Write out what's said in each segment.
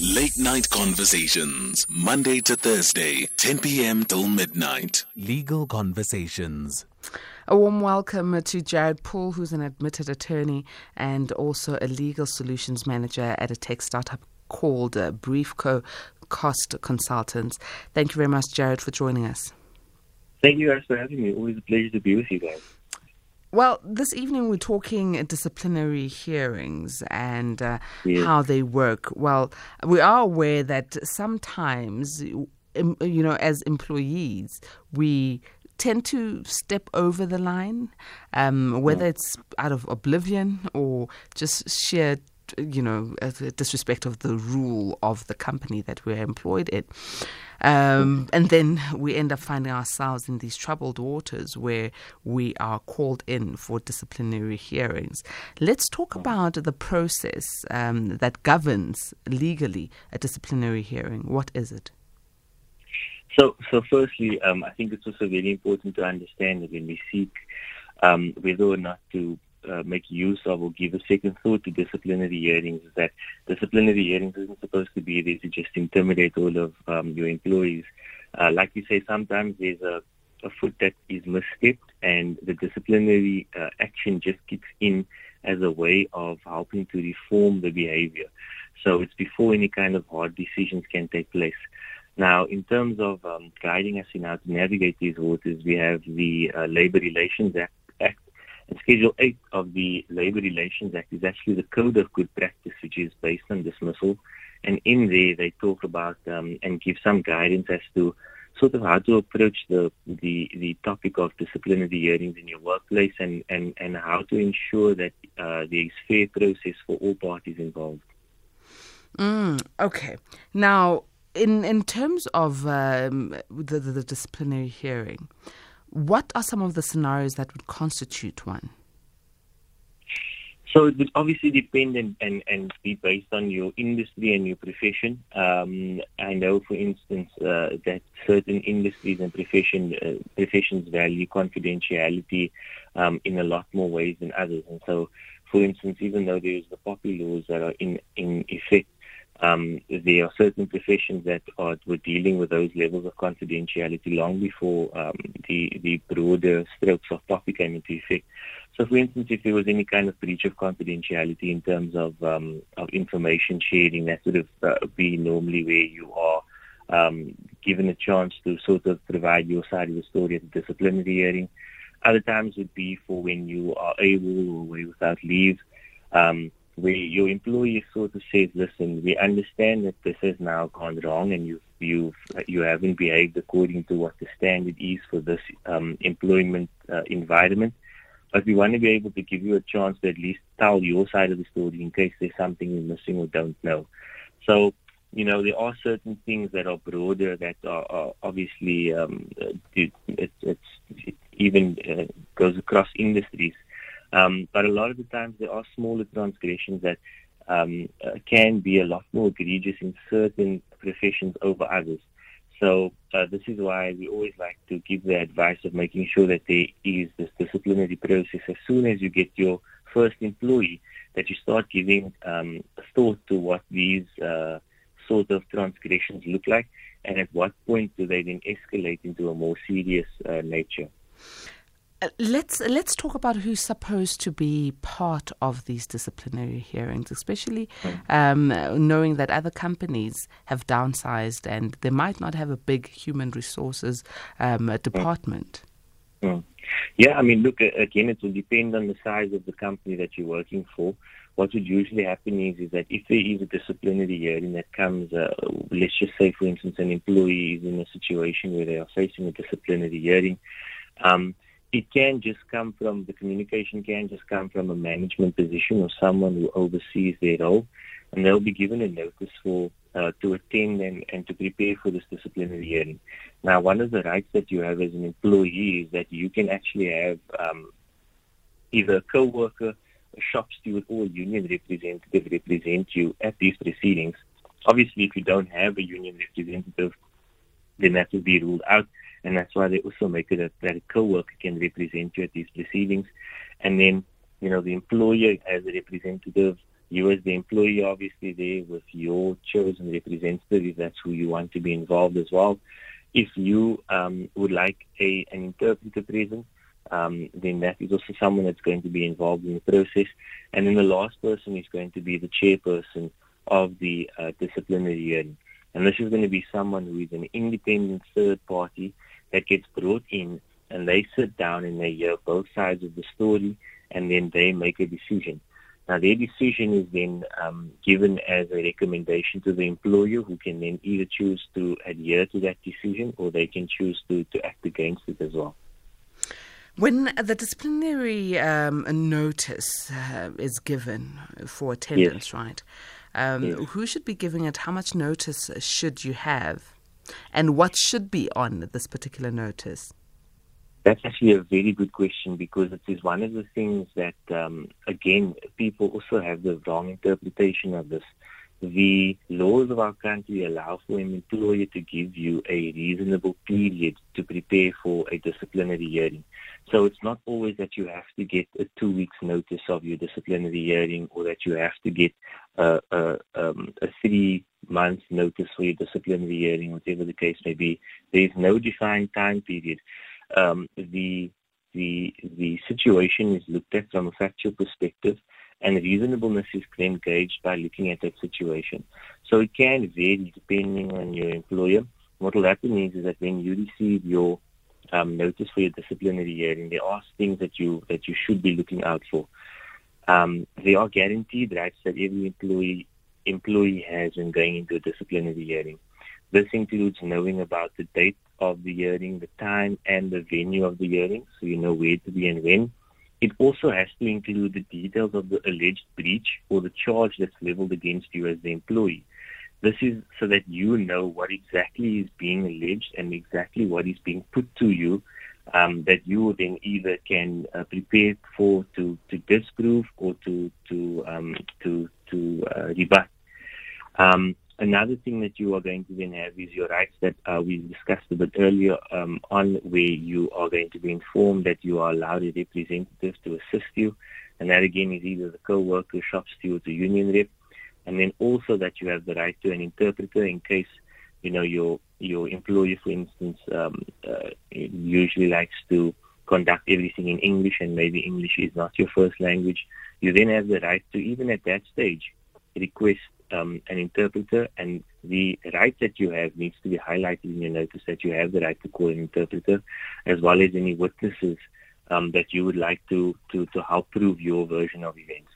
Late Night Conversations, Monday to Thursday, 10 p.m. till midnight. Legal Conversations. A warm welcome to Jared Poole, who's an admitted attorney and also a legal solutions manager at a tech startup called Briefco Cost Consultants. Thank you very much, Jared, for joining us. Thank you guys for having me. Always a pleasure to be with you guys. Well, this evening we're talking disciplinary hearings and how they work. Well, we are aware that sometimes, as employees, we tend to step over the line, whether it's out of oblivion or just sheer disrespect of the rule of the company that we're employed in. And then we end up finding ourselves in these troubled waters where we are called in for disciplinary hearings. Let's talk about the process that governs legally a disciplinary hearing. What is it? So firstly, I think it's also very important to understand that when we seek whether or not to make use of or give a second thought to disciplinary hearings, is that disciplinary hearings isn't supposed to be there to just intimidate all of your employees. Like you say, sometimes there's a foot that is misstepped, and the disciplinary action just kicks in as a way of helping to reform the behavior. So it's before any kind of hard decisions can take place. Now, in terms of guiding us in how to navigate these waters, we have the Labour Relations Act. And Schedule 8 of the Labour Relations Act is actually the Code of Good Practice, which is based on dismissal. And in there, they talk about and give some guidance as to sort of how to approach the topic of disciplinary hearings in your workplace and how to ensure that there is fair process for all parties involved. Okay. Now, in terms of the disciplinary hearing, what are some of the scenarios that would constitute one? So it would obviously depend and be based on your industry and your profession. I know, for instance, that certain industries and professions value confidentiality in a lot more ways than others. And so, for instance, even though there's the POPIA laws that are in effect, there are certain professions that were dealing with those levels of confidentiality long before the broader strokes of POPIA came into effect. So, for instance, if there was any kind of breach of confidentiality in terms of information sharing, that would be normally where you are given a chance to sort of provide your side of the story at the disciplinary hearing. Other times would be for when you are able or away without leave, where your employee sort of says, listen, we understand that this has now gone wrong and you haven't behaved according to what the standard is for this employment environment, but we want to be able to give you a chance to at least tell your side of the story in case there's something you're missing or don't know. So, there are certain things that are broader that are obviously, it even goes across industries. But a lot of the times there are smaller transgressions that can be a lot more egregious in certain professions over others. So this is why we always like to give the advice of making sure that there is this disciplinary process as soon as you get your first employee, that you start giving thought to what these sort of transgressions look like and at what point do they then escalate into a more serious nature. Let's talk about who's supposed to be part of these disciplinary hearings, especially knowing that other companies have downsized and they might not have a big human resources department. Yeah, I mean, look, again, it will depend on the size of the company that you're working for. What would usually happen is that if there is a disciplinary hearing that comes, let's just say, for instance, an employee is in a situation where they are facing a disciplinary hearing, it can just come from, the communication can just come from a management position or someone who oversees their role, and they'll be given a notice for to attend and to prepare for this disciplinary hearing. Now, one of the rights that you have as an employee is that you can actually have either a co-worker, a shop steward, or a union representative represent you at these proceedings. Obviously, if you don't have a union representative, then that will be ruled out. And that's why they also make it that a co-worker can represent you at these proceedings. And then, the employer as a representative, you as the employee, obviously there with your chosen representative, if that's who you want to be involved as well. If you would like an interpreter present, then that is also someone that's going to be involved in the process. And then the last person is going to be the chairperson of the disciplinary hearing. And this is going to be someone who is an independent third party that gets brought in, and they sit down and they hear both sides of the story, and then they make a decision. Now, their decision is then given as a recommendation to the employer, who can then either choose to adhere to that decision or they can choose to act against it as well. When the disciplinary notice is given for attendance, yes. Right? Yes. Who should be giving it? How much notice should you have? And what should be on this particular notice? That's actually a very good question, because it is one of the things that, again, people also have the wrong interpretation of this. The laws of our country allow for an employer to give you a reasonable period to prepare for a disciplinary hearing. So it's not always that you have to get a 2 weeks notice of your disciplinary hearing, or that you have to get a 3 month notice for your disciplinary hearing, whatever the case may be. There is no defined time period. The situation is looked at from a factual perspective, and reasonableness is then gauged by looking at that situation. So it can vary depending on your employer. What will happen is that when you receive your notice for your disciplinary hearing, there are things that you should be looking out for. There are guaranteed rights that every employee has when going into a disciplinary hearing. This includes knowing about the date of the hearing, the time and the venue of the hearing, so you know where to be and when. It also has to include the details of the alleged breach or the charge that's leveled against you as the employee. This is so that you know what exactly is being alleged and exactly what is being put to you, that you then either can prepare for to disprove or to rebut. Another thing that you are going to then have is your rights that we discussed a bit earlier on, where you are going to be informed that you are allowed a representative to assist you. And that, again, is either the co-worker, shop steward, or union rep. And then also that you have the right to an interpreter in case, you know, your employer, for instance, usually likes to conduct everything in English, and maybe English is not your first language. You then have the right to, even at that stage, request an interpreter, and the right that you have needs to be highlighted in your notice, that you have the right to call an interpreter, as well as any witnesses that you would like to help prove your version of events.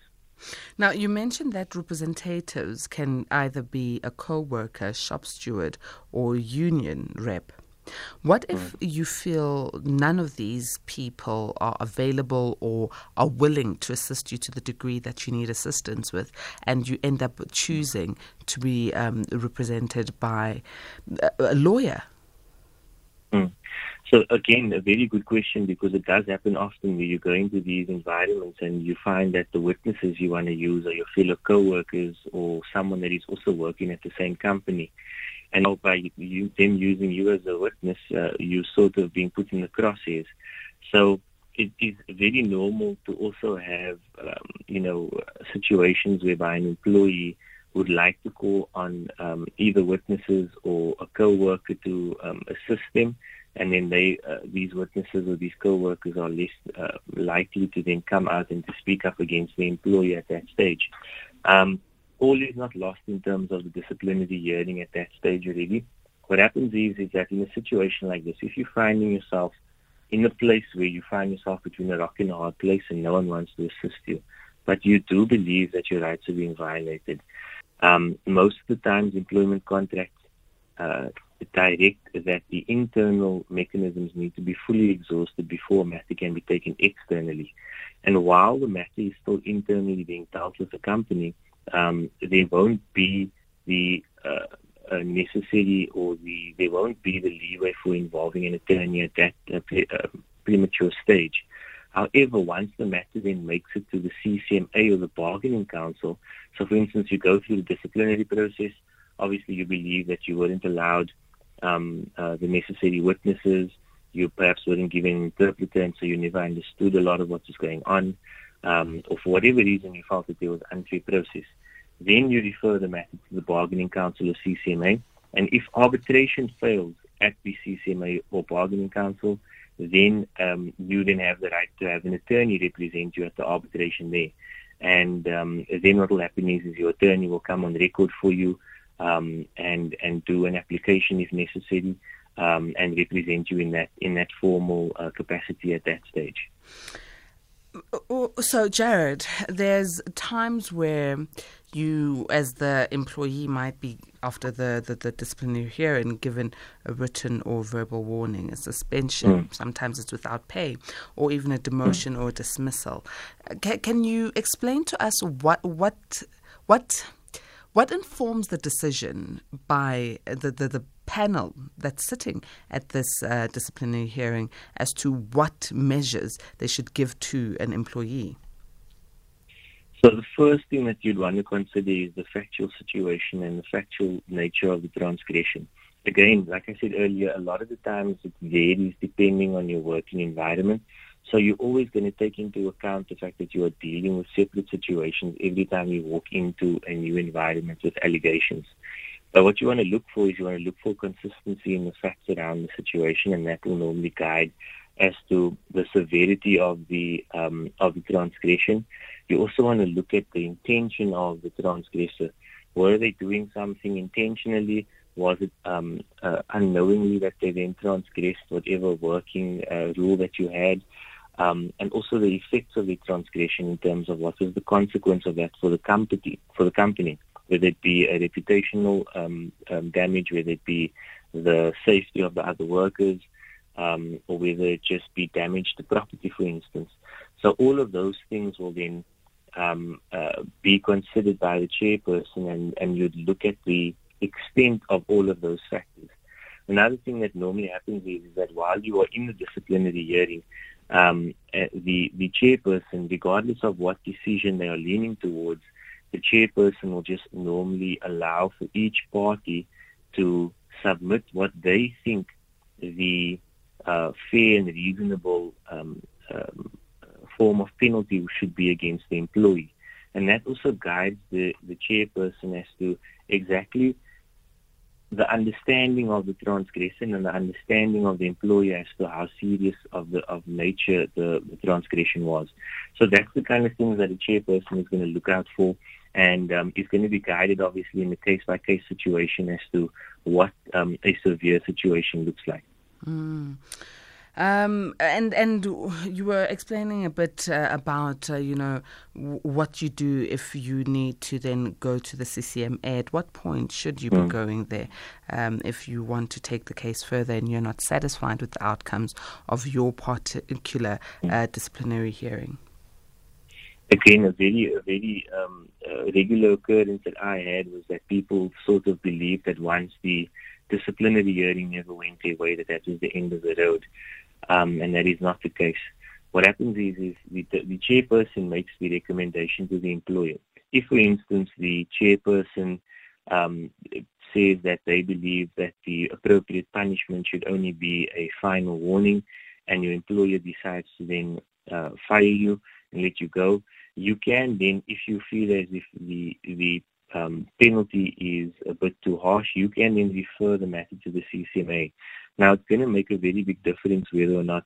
Now, you mentioned that representatives can either be a co-worker, shop steward, or union rep. What if you feel none of these people are available or are willing to assist you to the degree that you need assistance with, and you end up choosing to be represented by a lawyer? So, again, a very good question, because it does happen often where you go into these environments and you find that the witnesses you want to use are your fellow co-workers or someone that is also working at the same company. And by them using you as a witness, you're sort of being put in the crosshairs. So it is very normal to also have, situations whereby an employee would like to call on either witnesses or a co-worker to assist them. And then these witnesses or these co-workers are less likely to then come out and to speak up against the employer at that stage. All is not lost in terms of the disciplinary hearing at that stage already. What happens is that in a situation like this, if you're finding yourself in a place where you find yourself between a rock and a hard place and no one wants to assist you, but you do believe that your rights are being violated, most of the times employment contracts direct that the internal mechanisms need to be fully exhausted before a matter can be taken externally. And while the matter is still internally being dealt with the company, there won't be the necessary, or there won't be the leeway for involving an attorney at that premature stage. However, once the matter then makes it to the CCMA or the Bargaining Council, so for instance, you go through the disciplinary process, obviously you believe that you weren't allowed the necessary witnesses, you perhaps weren't given an interpreter, and so you never understood a lot of what was going on. or for whatever reason you felt that there was unfair process, then you refer the matter to the Bargaining Council or CCMA. And if arbitration fails at the CCMA or Bargaining Council, then you then have the right to have an attorney represent you at the arbitration there. And then what will happen is your attorney will come on record for you and do an application if necessary and represent you in that formal capacity at that stage. So, Jared, there's times where you, as the employee, might be, after the disciplinary hearing, given a written or verbal warning, a suspension, sometimes it's without pay, or even a demotion or a dismissal. Can you explain to us what informs the decision by the panel that's sitting at this disciplinary hearing as to what measures they should give to an employee? So the first thing that you'd want to consider is the factual situation and the factual nature of the transgression. Again, like I said earlier, a lot of the times it varies depending on your working environment. So you're always going to take into account the fact that you are dealing with separate situations every time you walk into a new environment with allegations. But what you want to look for is consistency in the facts around the situation, and that will normally guide as to the severity of the transgression. You also want to look at the intention of the transgressor. Were they doing something intentionally? Was it unknowingly that they then transgressed whatever working rule that you had? And also the effects of the transgression in terms of what was the consequence of that for the company. Whether it be a reputational damage, whether it be the safety of the other workers, or whether it just be damage to property, for instance. So all of those things will then be considered by the chairperson, and you'd look at the extent of all of those factors. Another thing that normally happens is that while you are in the disciplinary hearing, the chairperson, regardless of what decision they are leaning towards, the chairperson will just normally allow for each party to submit what they think the fair and reasonable form of penalty should be against the employee. And that also guides the chairperson as to exactly the understanding of the transgression and the understanding of the employer as to how serious of nature the transgression was. So that's the kind of things that a chairperson is going to look out for, and is going to be guided, obviously, in a case-by-case situation as to what a severe situation looks like. And you were explaining a bit about, what you do if you need to then go to the CCMA. At what point should you be going there if you want to take the case further and you're not satisfied with the outcomes of your particular disciplinary hearing? Again, a very regular occurrence that I had was that people sort of believed that once the disciplinary hearing never went their way, that was the end of the road, and that is not the case. What happens is the chairperson makes the recommendation to the employer. If, for instance, the chairperson says that they believe that the appropriate punishment should only be a fine or warning, and your employer decides to then fire you and let you go, you can then, if you feel as if the penalty is a bit too harsh, you can then refer the matter to the CCMA. Now, it's going to make a very big difference whether or not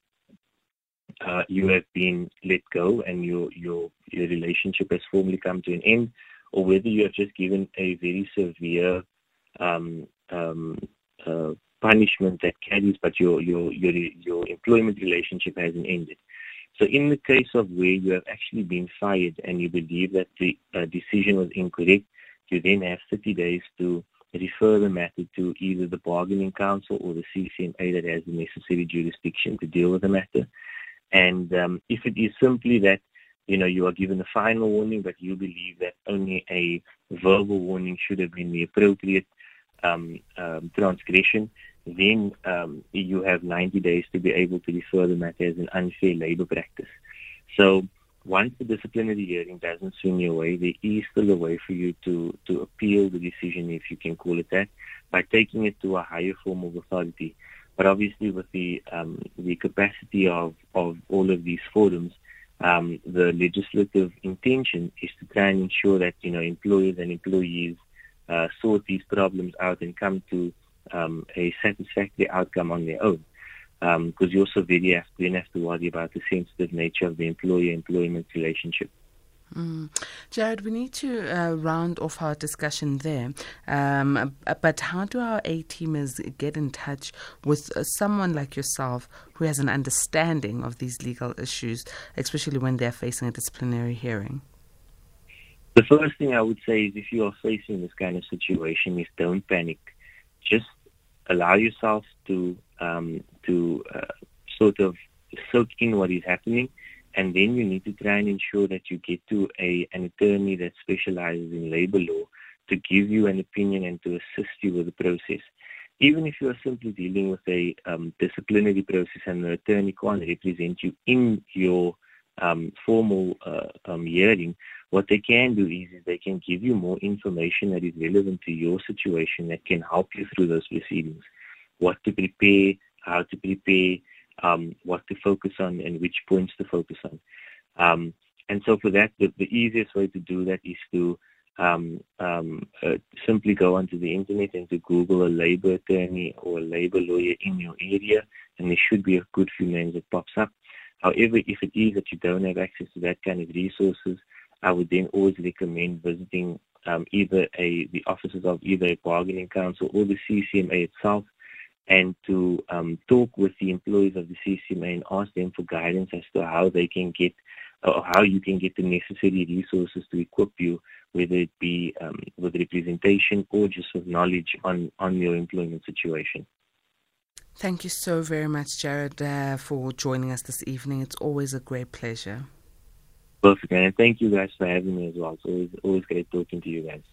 you have been let go and your relationship has formally come to an end, or whether you have just given a very severe punishment that carries, but your employment relationship hasn't ended. So in the case of where you have actually been fired and you believe that the decision was incorrect, you then have 30 days to refer the matter to either the Bargaining Council or the CCMA that has the necessary jurisdiction to deal with the matter. And if it is simply that, you are given a final warning, but you believe that only a verbal warning should have been the appropriate transgression, then you have 90 days to be able to refer the matter as an unfair labour practice. So once the disciplinary hearing doesn't swing your way, there is still a way for you to appeal the decision, if you can call it that, by taking it to a higher form of authority. But obviously with the capacity of all of these forums, The legislative intention is to try and ensure that, you know, employers and employees sort these problems out and come to a satisfactory outcome on their own. Because you also really have to worry about the sensitive nature of the employer-employment relationship. Jared, we need to round off our discussion there, but how do our A-teamers get in touch with someone like yourself who has an understanding of these legal issues, especially when they're facing a disciplinary hearing? The first thing I would say is, if you are facing this kind of situation, is don't panic. Just allow yourself to sort of soak in what is happening. And then you need to try and ensure that you get to an attorney that specializes in labor law to give you an opinion and to assist you with the process. Even if you are simply dealing with a disciplinary process and the attorney can't represent you in your formal hearing, what they can do is they can give you more information that is relevant to your situation that can help you through those proceedings. What to prepare, how to prepare, what to focus on and which points to focus on. And so for that, the easiest way to do that is to simply go onto the internet and to Google a labor attorney or a labor lawyer in your area, and there should be a good few names that pops up. However, if it is that you don't have access to that kind of resources, I would then always recommend visiting either the offices of either a bargaining council or the CCMA itself, and to talk with the employees of the CCMA and ask them for guidance as to how they can get, or how you can get the necessary resources to equip you, whether it be with representation or just with knowledge on your employment situation. Thank you so very much, Jared, for joining us this evening. It's always a great pleasure. Perfect, and thank you guys for having me as well. It's always great talking to you guys.